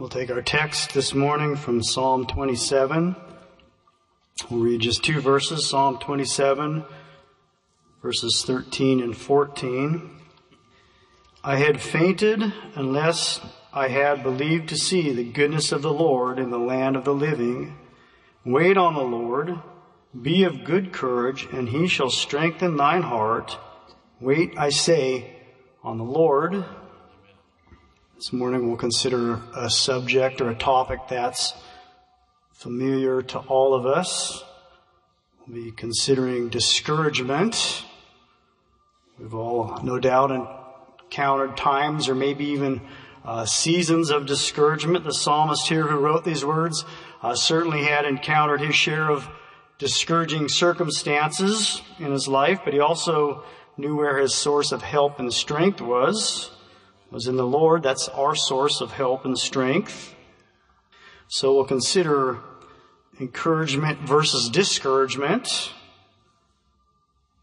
We'll take our text this morning from Psalm 27. We'll read just two verses, Psalm 27, verses 13 and 14. I had fainted unless I had believed to see the goodness of the Lord in the land of the living. Wait on the Lord, be of good courage, and he shall strengthen thine heart. Wait, I say, on the Lord. This morning we'll consider a subject or a topic that's familiar to all of us. We'll be considering discouragement. We've all, no doubt, encountered times or maybe even seasons of discouragement. The psalmist here who wrote these words certainly had encountered his share of discouraging circumstances in his life, but he also knew where his source of help and strength was in the Lord. That's our source of help and strength. So we'll consider encouragement versus discouragement.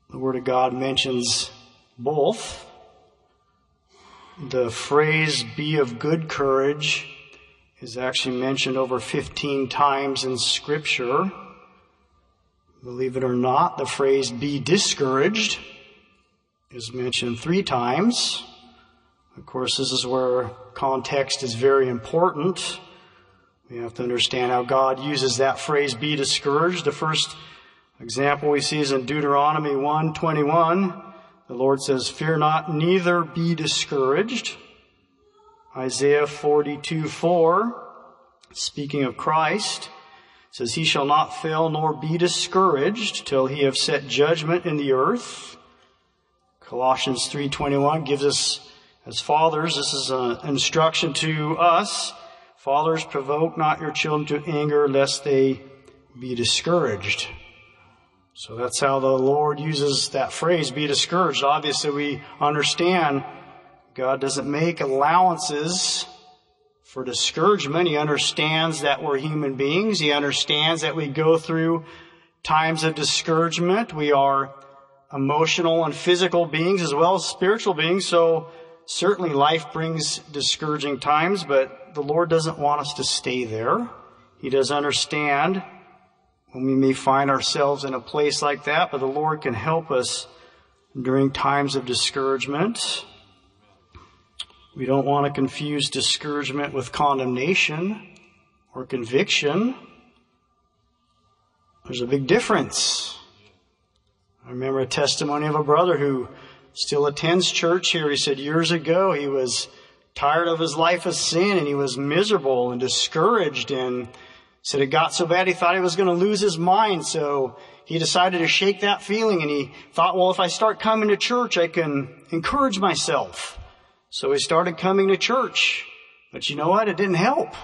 The Word of God mentions both. The phrase, be of good courage, is actually mentioned over 15 times in Scripture. Believe it or not, the phrase, be discouraged, is mentioned 3 times. Of course, this is where context is very important. We have to understand how God uses that phrase, be discouraged. The first example we see is in Deuteronomy 1:21. The Lord says, fear not, neither be discouraged. Isaiah 42:4, speaking of Christ, says, he shall not fail nor be discouraged till he have set judgment in the earth. Colossians 3:21 gives us, as fathers, this is an instruction to us. Fathers, provoke not your children to anger, lest they be discouraged. So that's how the Lord uses that phrase, be discouraged. Obviously, we understand God doesn't make allowances for discouragement. He understands that we're human beings. He understands that we go through times of discouragement. We are emotional and physical beings as well as spiritual beings. So certainly life brings discouraging times, but the Lord doesn't want us to stay there. He does understand when we may find ourselves in a place like that, but the Lord can help us during times of discouragement. We don't want to confuse discouragement with condemnation or conviction. There's a big difference. I remember a testimony of a brother who still attends church here. He said years ago he was tired of his life of sin and he was miserable and discouraged, and said it got so bad he thought he was going to lose his mind. So he decided to shake that feeling, and he thought, well, if I start coming to church, I can encourage myself. So he started coming to church. But you know what? It didn't help.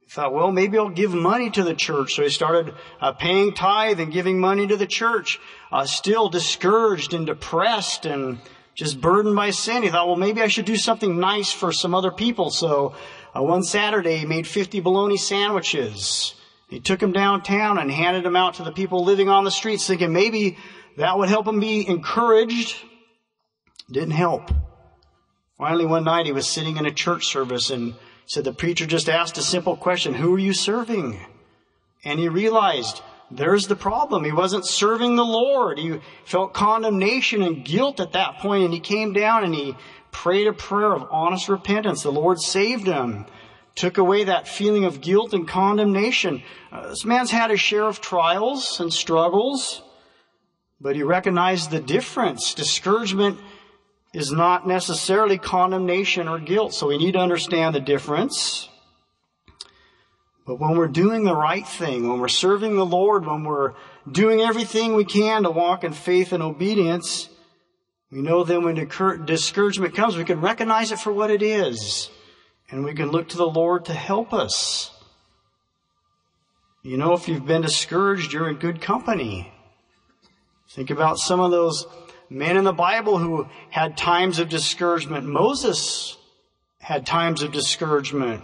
He thought, well, maybe I'll give money to the church. So he started paying tithe and giving money to the church, still discouraged and depressed and just burdened by sin. He thought, well, maybe I should do something nice for some other people. So one Saturday, he made 50 bologna sandwiches. He took them downtown and handed them out to the people living on the streets, thinking maybe that would help him be encouraged. Didn't help. Finally, one night, he was sitting in a church service, and said the preacher just asked a simple question, who are you serving? And he realized there's the problem. He wasn't serving the Lord. He felt condemnation and guilt at that point, and he came down and he prayed a prayer of honest repentance. The Lord saved him, took away that feeling of guilt and condemnation. This man's had his share of trials and struggles, but he recognized the difference. Discouragement is not necessarily condemnation or guilt. So we need to understand the difference. But when we're doing the right thing, when we're serving the Lord, when we're doing everything we can to walk in faith and obedience, we know then when discouragement comes, we can recognize it for what it is. And we can look to the Lord to help us. You know, if you've been discouraged, you're in good company. Think about some of those men in the Bible who had times of discouragement. Moses had times of discouragement.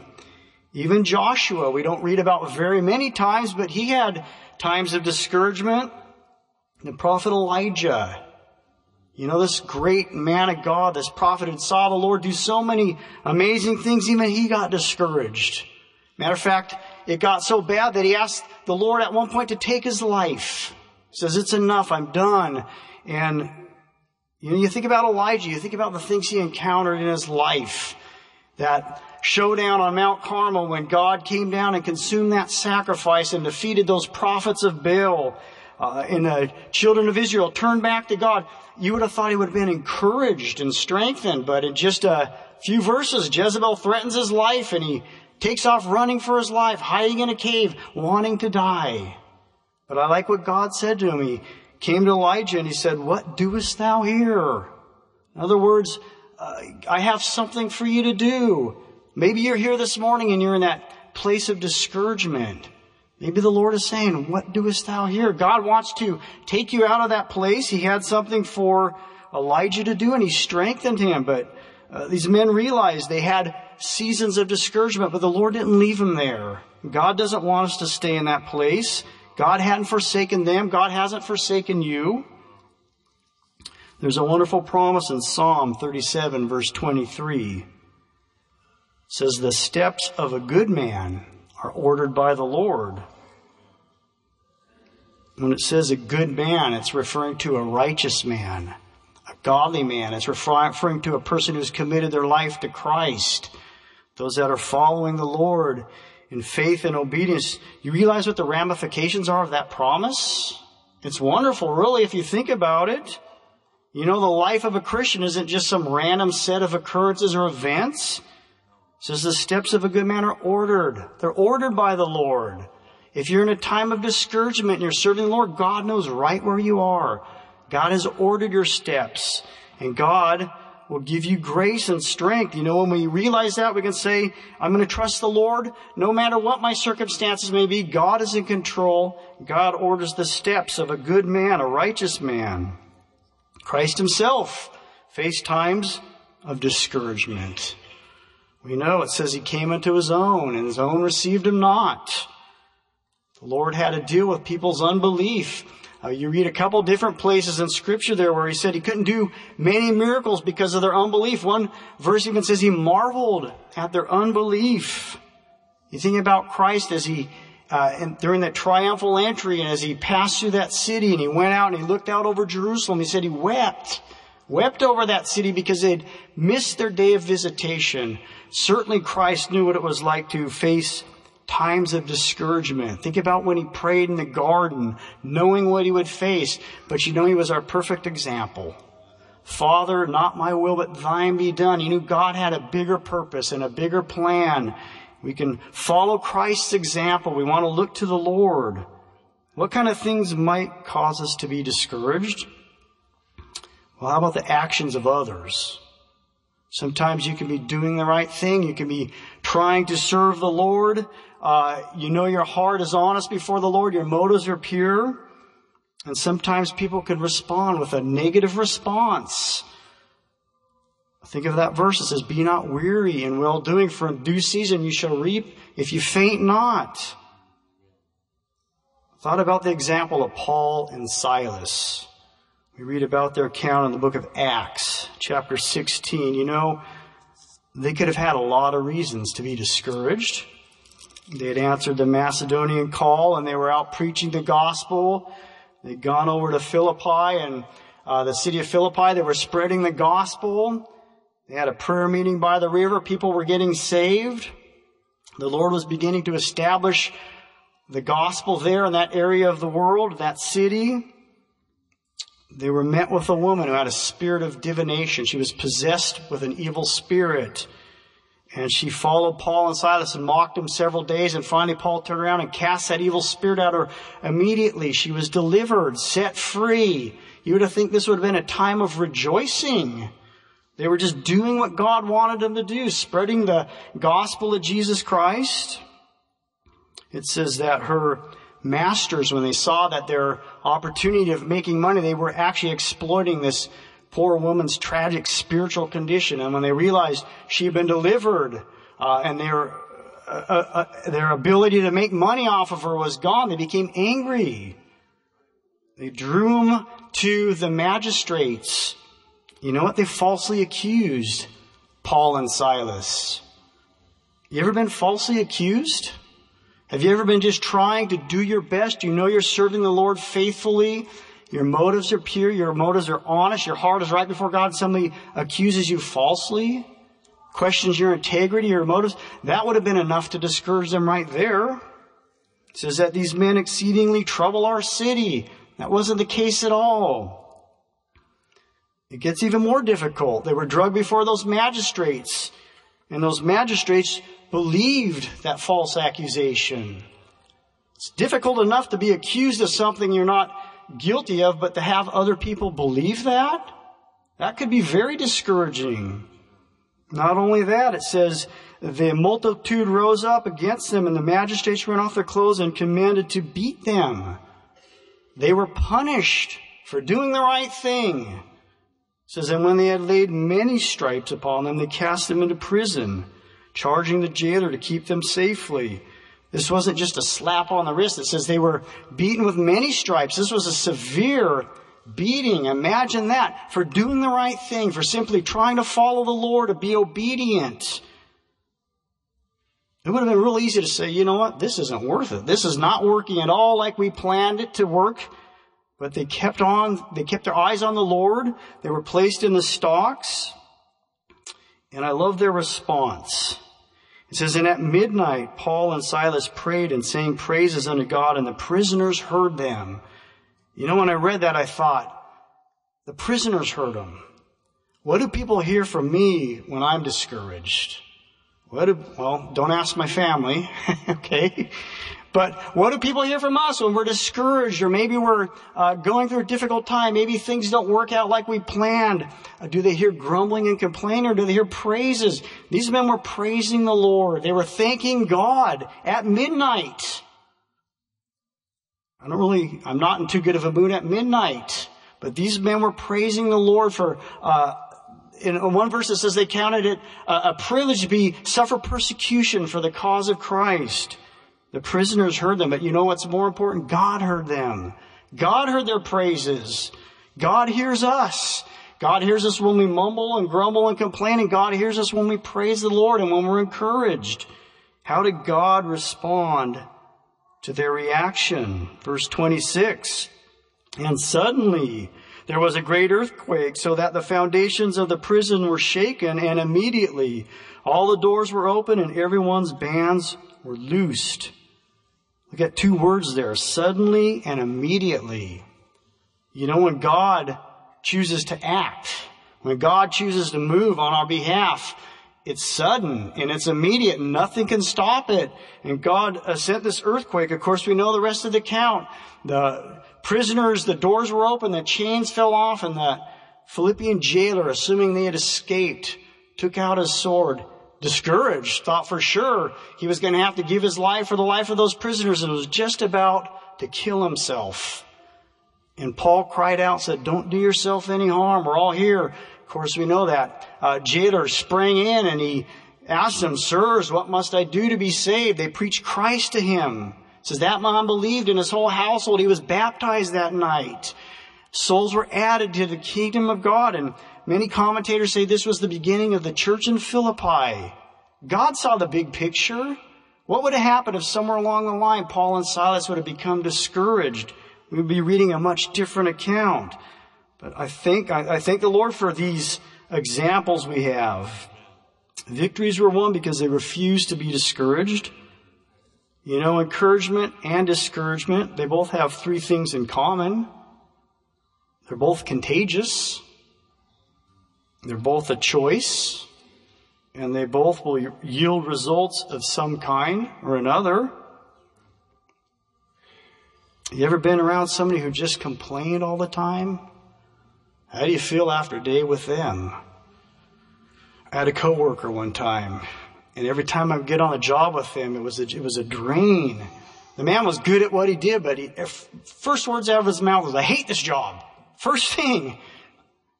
Even Joshua, we don't read about very many times, but he had times of discouragement. The prophet Elijah, You know, this great man of God, this prophet who saw the Lord do so many amazing things, even he got discouraged. Matter of fact, it got so bad that he asked the Lord at one point to take his life. He says, it's enough, I'm done. And you know, you think about Elijah, you think about the things he encountered in his life. That showdown on Mount Carmel when God came down and consumed that sacrifice and defeated those prophets of Baal. And the children of Israel turned back to God. You would have thought he would have been encouraged and strengthened, but in just a few verses, Jezebel threatens his life and he takes off running for his life, hiding in a cave, wanting to die. But I like what God said to him. He came to Elijah and he said, "What doest thou here?" In other words, I have something for you to do. Maybe you're here this morning and you're in that place of discouragement. Maybe the Lord is saying, what doest thou here? God wants to take you out of that place. He had something for Elijah to do, and he strengthened him. But these men realized they had seasons of discouragement, but the Lord didn't leave them there. God doesn't want us to stay in that place. God hadn't forsaken them. God hasn't forsaken you. There's a wonderful promise in Psalm 37, verse 23. It says, the steps of a good man are ordered by the Lord. When it says a good man, it's referring to a righteous man, a godly man. It's referring to a person who's committed their life to Christ, those that are following the Lord in faith and obedience. You realize what the ramifications are of that promise? It's wonderful, really, if you think about it. You know, the life of a Christian isn't just some random set of occurrences or events. It says the steps of a good man are ordered. They're ordered by the Lord. If you're in a time of discouragement and you're serving the Lord, God knows right where you are. God has ordered your steps, and God will give you grace and strength. You know, when we realize that, we can say, I'm going to trust the Lord. No matter what my circumstances may be, God is in control. God orders the steps of a good man, a righteous man. Christ himself faced times of discouragement. We know it says he came into his own, and his own received him not. The Lord had to deal with people's unbelief. You read a couple different places in Scripture there where he said he couldn't do many miracles because of their unbelief. One verse even says he marveled at their unbelief. You think about Christ as he, during that triumphal entry, and as he passed through that city, and he went out and he looked out over Jerusalem, he said he wept over that city because they'd missed their day of visitation. Certainly Christ knew what it was like to face times of discouragement. Think about when he prayed in the garden, knowing what he would face. But you know, he was our perfect example. Father, not my will, but thine be done. He knew God had a bigger purpose and a bigger plan. We can follow Christ's example. We want to look to the Lord. What kind of things might cause us to be discouraged? Well, how about the actions of others? Sometimes you can be doing the right thing. You can be trying to serve the Lord. You know your heart is honest before the Lord. Your motives are pure. And sometimes people can respond with a negative response. Think of that verse. It says, be not weary in well-doing, for in due season you shall reap if you faint not. I thought about the example of Paul and Silas. We read about their account in the book of Acts, chapter 16. You know, they could have had a lot of reasons to be discouraged. They had answered the Macedonian call, and they were out preaching the gospel. They'd gone over to Philippi, and the city of Philippi, they were spreading the gospel. They had a prayer meeting by the river. People were getting saved. The Lord was beginning to establish the gospel there in that area of the world, that city. They were met with a woman who had a spirit of divination. She was possessed with an evil spirit. And she followed Paul and Silas and mocked them several days. And finally, Paul turned around and cast that evil spirit out of her immediately. She was delivered, set free. You would have think this would have been a time of rejoicing. They were just doing what God wanted them to do, spreading the gospel of Jesus Christ. It says that her masters, when they saw that their opportunity of making money, they were actually exploiting this poor woman's tragic spiritual condition. And when they realized she had been delivered, and their ability to make money off of her was gone, they became angry. They drew them to the magistrates. You know what? They falsely accused Paul and Silas. You ever been falsely accused? Have you ever been just trying to do your best? You know you're serving the Lord faithfully. Your motives are pure. Your motives are honest. Your heart is right before God. Somebody accuses you falsely, questions your integrity, your motives. That would have been enough to discourage them right there. It says that these men exceedingly trouble our city. That wasn't the case at all. It gets even more difficult. They were dragged before those magistrates, and those magistrates believed that false accusation. It's difficult enough to be accused of something you're not guilty of, but to have other people believe that? That could be very discouraging. Not only that, it says, the multitude rose up against them, and the magistrates rent off their clothes and commanded to beat them. They were punished for doing the right thing. It says, and when they had laid many stripes upon them, they cast them into prison, charging the jailer to keep them safely. This wasn't just a slap on the wrist. It says they were beaten with many stripes. This was a severe beating. Imagine that, for doing the right thing, for simply trying to follow the Lord, to be obedient. It would have been real easy to say, you know what, this isn't worth it. This is not working at all like we planned it to work. But they kept on, they kept their eyes on the Lord. They were placed in the stocks. And I love their response. It says, and at midnight, Paul and Silas prayed and sang praises unto God, and the prisoners heard them. You know, when I read that, I thought, the prisoners heard them. What do people hear from me when I'm discouraged? Well, don't ask my family, okay? But what do people hear from us when we're discouraged, or maybe we're going through a difficult time? Maybe things don't work out like we planned. Do they hear grumbling and complaining, or do they hear praises? These men were praising the Lord. They were thanking God at midnight. I'm not in too good of a mood at midnight. But these men were praising the Lord for... In one verse it says they counted it a privilege to suffer persecution for the cause of Christ. The prisoners heard them, but you know what's more important? God heard them. God heard their praises. God hears us. God hears us when we mumble and grumble and complain, and God hears us when we praise the Lord and when we're encouraged. How did God respond to their reaction? Verse 26, and suddenly there was a great earthquake, so that the foundations of the prison were shaken, and immediately all the doors were open and everyone's bands were loosed. Look at two words there, suddenly and immediately. You know, when God chooses to act, when God chooses to move on our behalf, it's sudden and it's immediate. Nothing can stop it. And God sent this earthquake. Of course, we know the rest of the account. The prisoners, the doors were open, the chains fell off, and the Philippian jailer, assuming they had escaped, took out his sword, discouraged, thought for sure he was going to have to give his life for the life of those prisoners, and was just about to kill himself. And Paul cried out, said, don't do yourself any harm. We're all here. Of course, we know that. Jailer sprang in, and he asked them, sirs, what must I do to be saved? They preached Christ to him. It says that man believed, in his whole household. He was baptized that night. Souls were added to the kingdom of God. And many commentators say this was the beginning of the church in Philippi. God saw the big picture. What would have happened if somewhere along the line Paul and Silas would have become discouraged? We would be reading a much different account. But I thank the Lord for these examples we have. Victories were won because they refused to be discouraged. You know, encouragement and discouragement, they both have three things in common. They're both contagious. They're both a choice. And they both will yield results of some kind or another. You ever been around somebody who just complained all the time? How do you feel after a day with them? I had a coworker one time. And every time I would get on a job with him, it was a drain. The man was good at what he did, but first words out of his mouth was, I hate this job. First thing.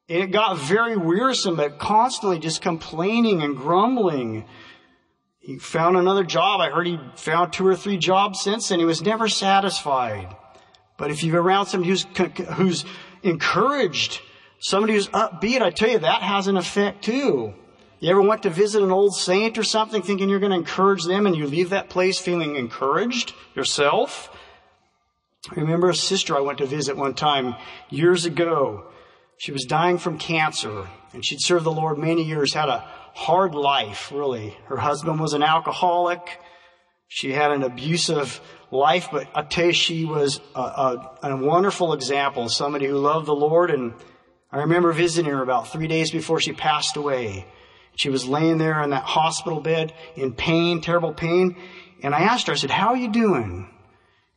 And it got very wearisome, but constantly just complaining and grumbling. He found another job. I heard he found 2 or 3 jobs since then. He was never satisfied. But if you're around somebody who's encouraged, Somebody who's upbeat, I tell you, that has an effect too. You ever went to visit an old saint or something thinking you're going to encourage them, and you leave that place feeling encouraged yourself? I remember a sister I went to visit one time years ago. She was dying from cancer, and she'd served the Lord many years, had a hard life, really. Her husband was an alcoholic. She had an abusive life, but I tell you, she was a wonderful example of somebody who loved the Lord. And I remember visiting her about 3 days before she passed away. She was laying there in that hospital bed in pain, terrible pain. And I asked her, I said, "How are you doing?"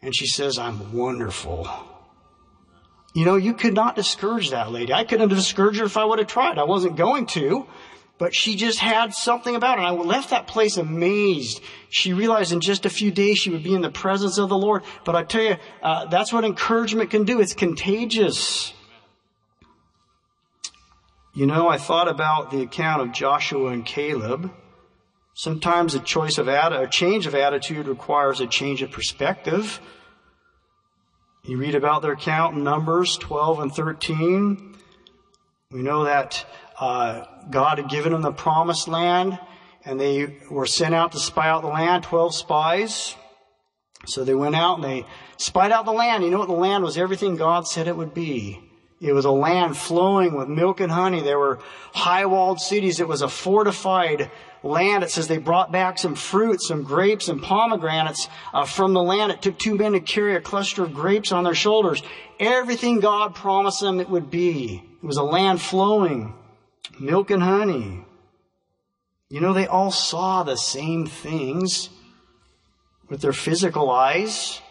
And she says, "I'm wonderful." You know, you could not discourage that lady. I couldn't have discouraged her if I would have tried. I wasn't going to, but she just had something about it. And I left that place amazed. She realized in just a few days she would be in the presence of the Lord. But I tell you, that's what encouragement can do. It's contagious. You know, I thought about the account of Joshua and Caleb. Sometimes a change of attitude requires a change of perspective. You read about their account in Numbers 12 and 13. We know that God had given them the promised land, and they were sent out to spy out the land, 12 spies. So they went out and they spied out the land. You know what? The land was everything God said it would be. It was a land flowing with milk and honey. There were high-walled cities. It was a fortified land. It says they brought back some fruit, some grapes and pomegranates from the land. It took 2 men to carry a cluster of grapes on their shoulders. Everything God promised them it would be. It was a land flowing, milk and honey. You know, they all saw the same things with their physical eyes.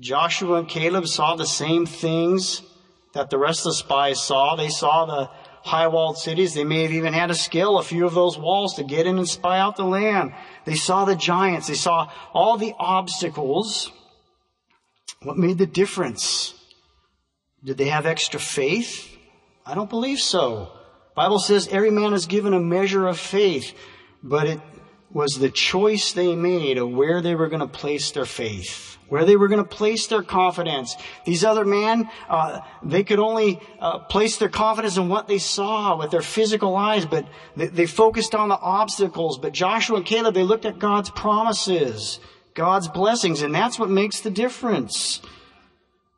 Joshua and Caleb saw the same things that the rest of the spies saw. They saw the high-walled cities. They may have even had to scale a few of those walls to get in and spy out the land. They saw the giants. They saw all the obstacles. What made the difference? Did they have extra faith? I don't believe so. The Bible says every man is given a measure of faith, but it was the choice they made of where they were going to place their faith, where they were going to place their confidence. These other men, they could only place their confidence in what they saw with their physical eyes, but they focused on the obstacles. But Joshua and Caleb, they looked at God's promises, God's blessings, and that's what makes the difference.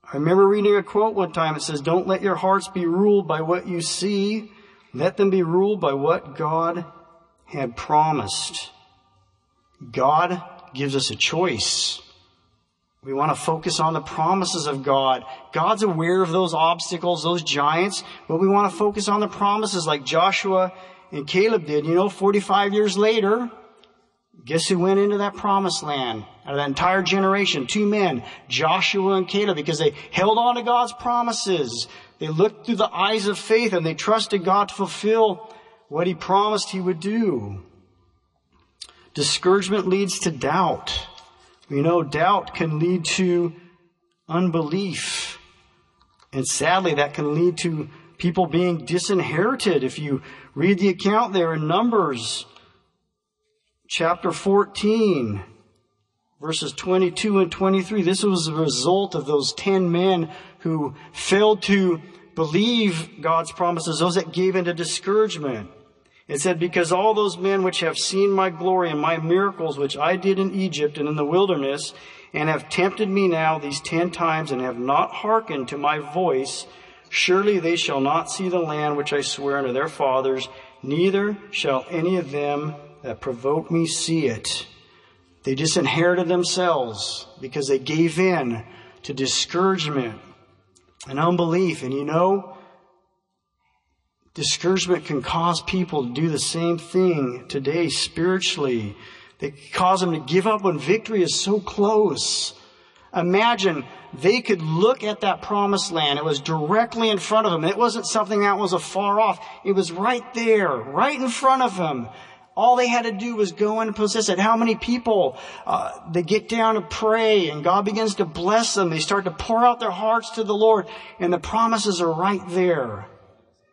I remember reading a quote one time. It says, "Don't let your hearts be ruled by what you see. Let them be ruled by what God had promised." God gives us a choice. We want to focus on the promises of God. God's aware of those obstacles, those giants, but we want to focus on the promises like Joshua and Caleb did. You know, 45 years later, guess who went into that promised land? Out of that entire generation, 2 men, Joshua and Caleb, because they held on to God's promises. They looked through the eyes of faith and they trusted God to fulfill what He promised He would do. Discouragement leads to doubt. We know doubt can lead to unbelief. And sadly, that can lead to people being disinherited. If you read the account there in Numbers chapter 14, verses 22 and 23, this was the result of those 10 men who failed to believe God's promises, those that gave into discouragement. It said, "Because all those men which have seen my glory and my miracles which I did in Egypt and in the wilderness, and have tempted me now these 10 times, and have not hearkened to my voice, surely they shall not see the land which I swear unto their fathers, neither shall any of them that provoke me see it." They disinherited themselves because they gave in to discouragement and unbelief. And you know, discouragement can cause people to do the same thing today spiritually. They cause them to give up when victory is so close. Imagine they could look at that promised land. It was directly in front of them. It wasn't something that was afar off. It was right there, right in front of them. All they had to do was go and possess it. How many people, they get down to pray and God begins to bless them. They start to pour out their hearts to the Lord and the promises are right there.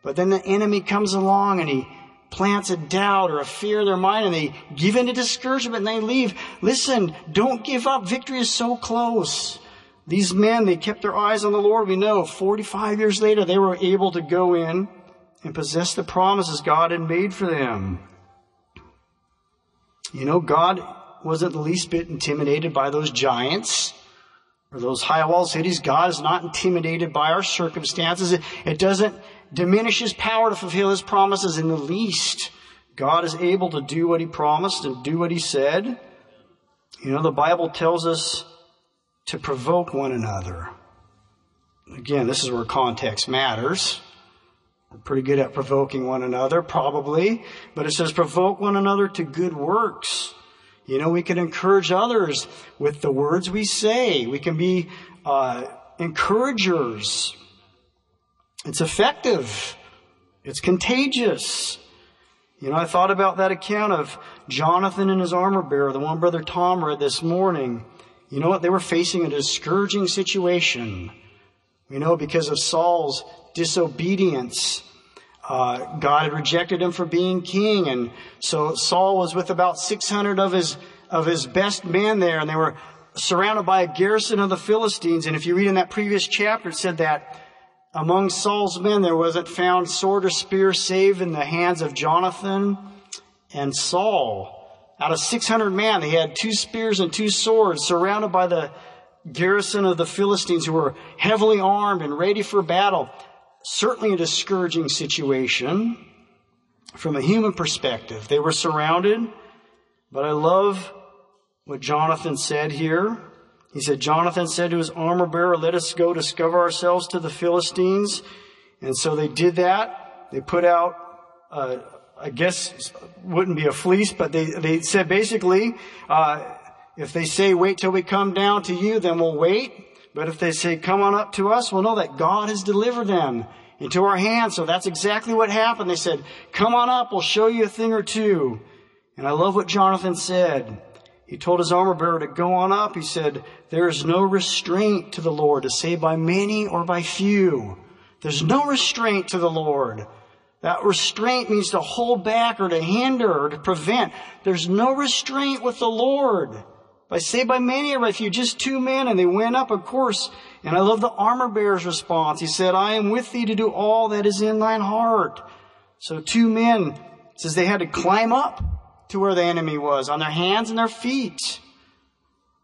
But then the enemy comes along and he plants a doubt or a fear in their mind and they give in to discouragement and they leave. Listen, don't give up. Victory is so close. These men, they kept their eyes on the Lord. We know 45 years later, they were able to go in and possess the promises God had made for them. You know, God wasn't the least bit intimidated by those giants or those high-walled cities. God is not intimidated by our circumstances. It doesn't diminish His power to fulfill His promises in the least. God is able to do what He promised and do what He said. You know, the Bible tells us to provoke one another. Again, this is where context matters. We're pretty good at provoking one another, probably. But it says provoke one another to good works. You know, we can encourage others with the words we say. We can be encouragers. It's effective. It's contagious. You know, I thought about that account of Jonathan and his armor bearer, the one Brother Tom read this morning. You know what? They were facing a discouraging situation. We know because of Saul's disobedience, God had rejected him for being king. And so Saul was with about 600 of his best men there, and they were surrounded by a garrison of the Philistines. And if you read in that previous chapter, it said that among Saul's men there wasn't found sword or spear save in the hands of Jonathan and Saul. Out of 600 men, they had 2 spears and 2 swords, surrounded by the garrison of the Philistines, who were heavily armed and ready for battle. Certainly a discouraging situation from a human perspective. They were surrounded, but I love what Jonathan said here. He said, Jonathan said to his armor bearer, "Let us go discover ourselves to the Philistines." And so they did that. They put out I guess wouldn't be a fleece, but they said basically, if they say, wait till we come down to you, then we'll wait. But if they say, come on up to us, we'll know that God has delivered them into our hands. So that's exactly what happened. They said, come on up, we'll show you a thing or two. And I love what Jonathan said. He told his armor bearer to go on up. He said, there is no restraint to the Lord to say by many or by few. There's no restraint to the Lord. That restraint means to hold back or to hinder or to prevent. There's no restraint with the Lord. I say by many or by few, just 2 men, and they went up, of course. And I love the armor bearer's response. He said, I am with thee to do all that is in thine heart. So 2 men, it says they had to climb up to where the enemy was on their hands and their feet.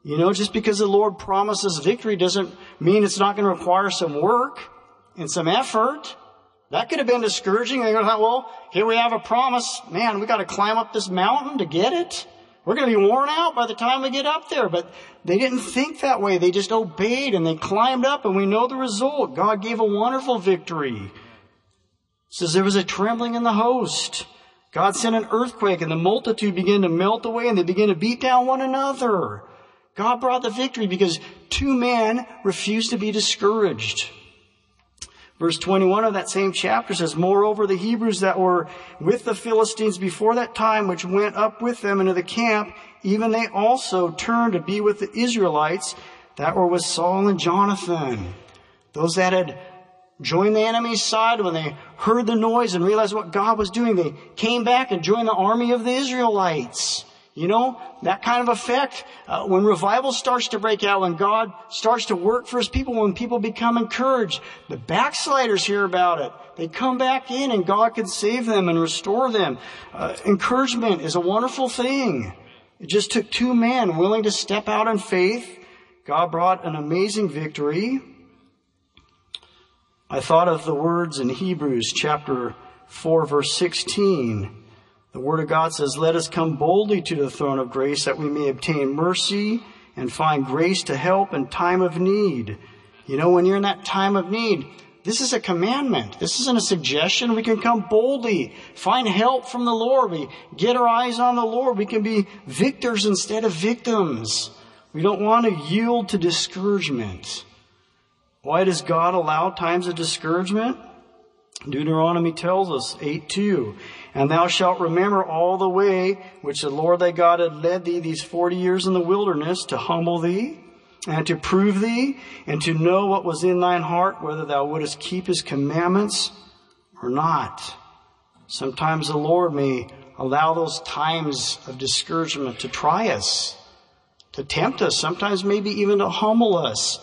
You know, just because the Lord promises victory doesn't mean it's not going to require some work and some effort. That could have been discouraging. They would have thought, well, here we have a promise. Man, we got to climb up this mountain to get it. We're going to be worn out by the time we get up there. But they didn't think that way. They just obeyed and they climbed up, and we know the result. God gave a wonderful victory. It says there was a trembling in the host. God sent an earthquake, and the multitude began to melt away, and they began to beat down one another. God brought the victory because 2 men refused to be discouraged. Verse 21 of that same chapter says, moreover, the Hebrews that were with the Philistines before that time, which went up with them into the camp, even they also turned to be with the Israelites that were with Saul and Jonathan. Those that had joined the enemy's side, when they heard the noise and realized what God was doing, they came back and joined the army of the Israelites. You know, that kind of effect, when revival starts to break out, when God starts to work for His people, when people become encouraged, the backsliders hear about it. They come back in, and God can save them and restore them. Encouragement is a wonderful thing. It just took 2 men willing to step out in faith. God brought an amazing victory. I thought of the words in Hebrews chapter 4, verse 16. The Word of God says, let us come boldly to the throne of grace that we may obtain mercy and find grace to help in time of need. You know, when you're in that time of need, this is a commandment. This isn't a suggestion. We can come boldly, find help from the Lord. We get our eyes on the Lord. We can be victors instead of victims. We don't want to yield to discouragement. Why does God allow times of discouragement? Deuteronomy tells us, 8:2, and thou shalt remember all the way which the Lord thy God had led thee these 40 years in the wilderness, to humble thee and to prove thee, and to know what was in thine heart, whether thou wouldest keep His commandments or not. Sometimes the Lord may allow those times of discouragement to try us, to tempt us, sometimes maybe even to humble us.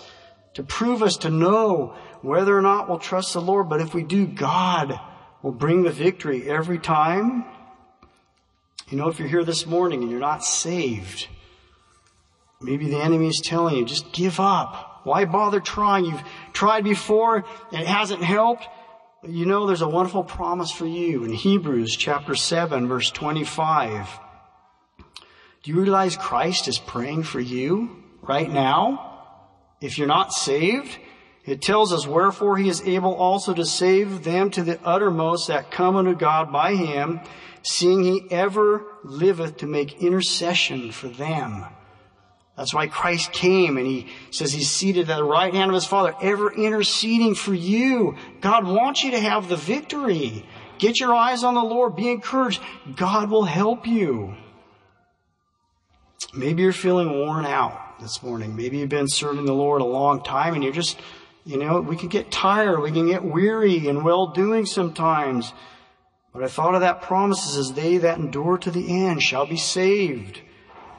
to prove us to know whether or not we'll trust the Lord. But if we do, God will bring the victory every time. You know, if you're here this morning and you're not saved, maybe the enemy is telling you, just give up. Why bother trying? You've tried before and it hasn't helped. You know, there's a wonderful promise for you in Hebrews chapter 7, verse 25. Do you realize Christ is praying for you right now? If you're not saved, it tells us, wherefore he is able also to save them to the uttermost that come unto God by him, seeing he ever liveth to make intercession for them. That's why Christ came, and he says he's seated at the right hand of his Father, ever interceding for you. God wants you to have the victory. Get your eyes on the Lord. Be encouraged. God will help you. Maybe you're feeling worn out this morning. Maybe you've been serving the Lord a long time, and you're just, you know, we can get tired. We can get weary and well-doing sometimes. But I thought of that promise, as they that endure to the end shall be saved.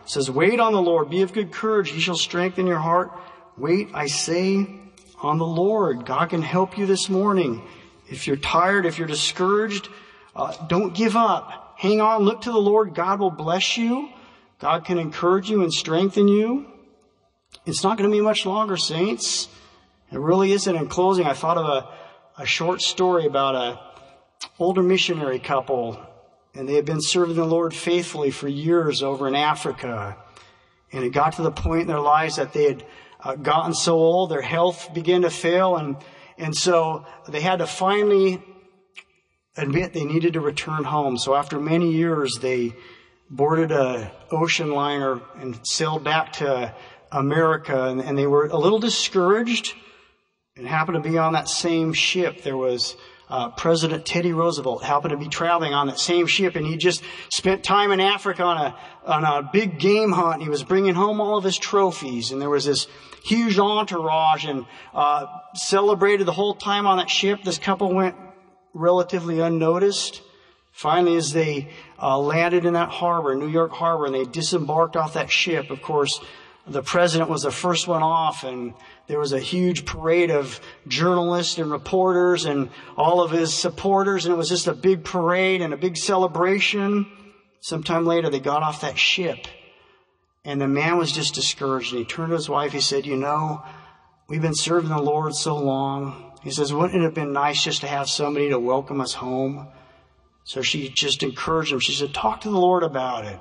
It says, wait on the Lord, be of good courage, he shall strengthen your heart. Wait, I say, on the Lord. God can help you this morning. If you're tired, if you're discouraged, don't give up. Hang on, look to the Lord. God will bless you. God can encourage you and strengthen you. It's not going to be much longer, saints. It really isn't. In closing, I thought of a short story about an older missionary couple. And they had been serving the Lord faithfully for years over in Africa. And it got to the point in their lives that they had gotten so old, their health began to fail. And so they had to finally admit they needed to return home. So after many years, they boarded an ocean liner and sailed back to America. And they were a little discouraged. It happened to be on that same ship. There was President Teddy Roosevelt happened to be traveling on that same ship, and he just spent time in Africa on a big game hunt. He was bringing home all of his trophies, and there was this huge entourage, and celebrated the whole time on that ship. This couple went relatively unnoticed. Finally, as they landed in that harbor, New York Harbor, and they disembarked off that ship, of course, the president was the first one off, and there was a huge parade of journalists and reporters and all of his supporters, and it was just a big parade and a big celebration. Sometime later, they got off that ship, and the man was just discouraged, and he turned to his wife. He said, you know, we've been serving the Lord so long. He says, wouldn't it have been nice just to have somebody to welcome us home? So she just encouraged him. She said, talk to the Lord about it.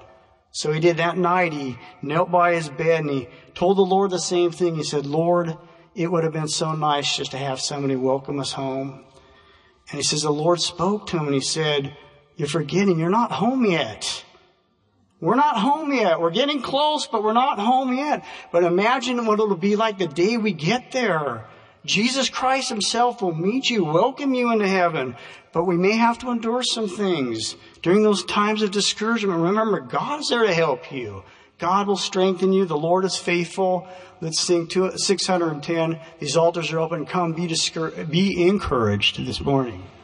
So he did that night. He knelt by his bed and he told the Lord the same thing. He said, Lord, it would have been so nice just to have somebody welcome us home. And he says, the Lord spoke to him and he said, you're forgetting, you're not home yet. We're not home yet. We're getting close, but we're not home yet. But imagine what it'll be like the day we get there. Jesus Christ himself will meet you, welcome you into heaven. But we may have to endure some things. During those times of discouragement, remember, God is there to help you. God will strengthen you. The Lord is faithful. Let's sing 610. These altars are open. Come, be encouraged this morning.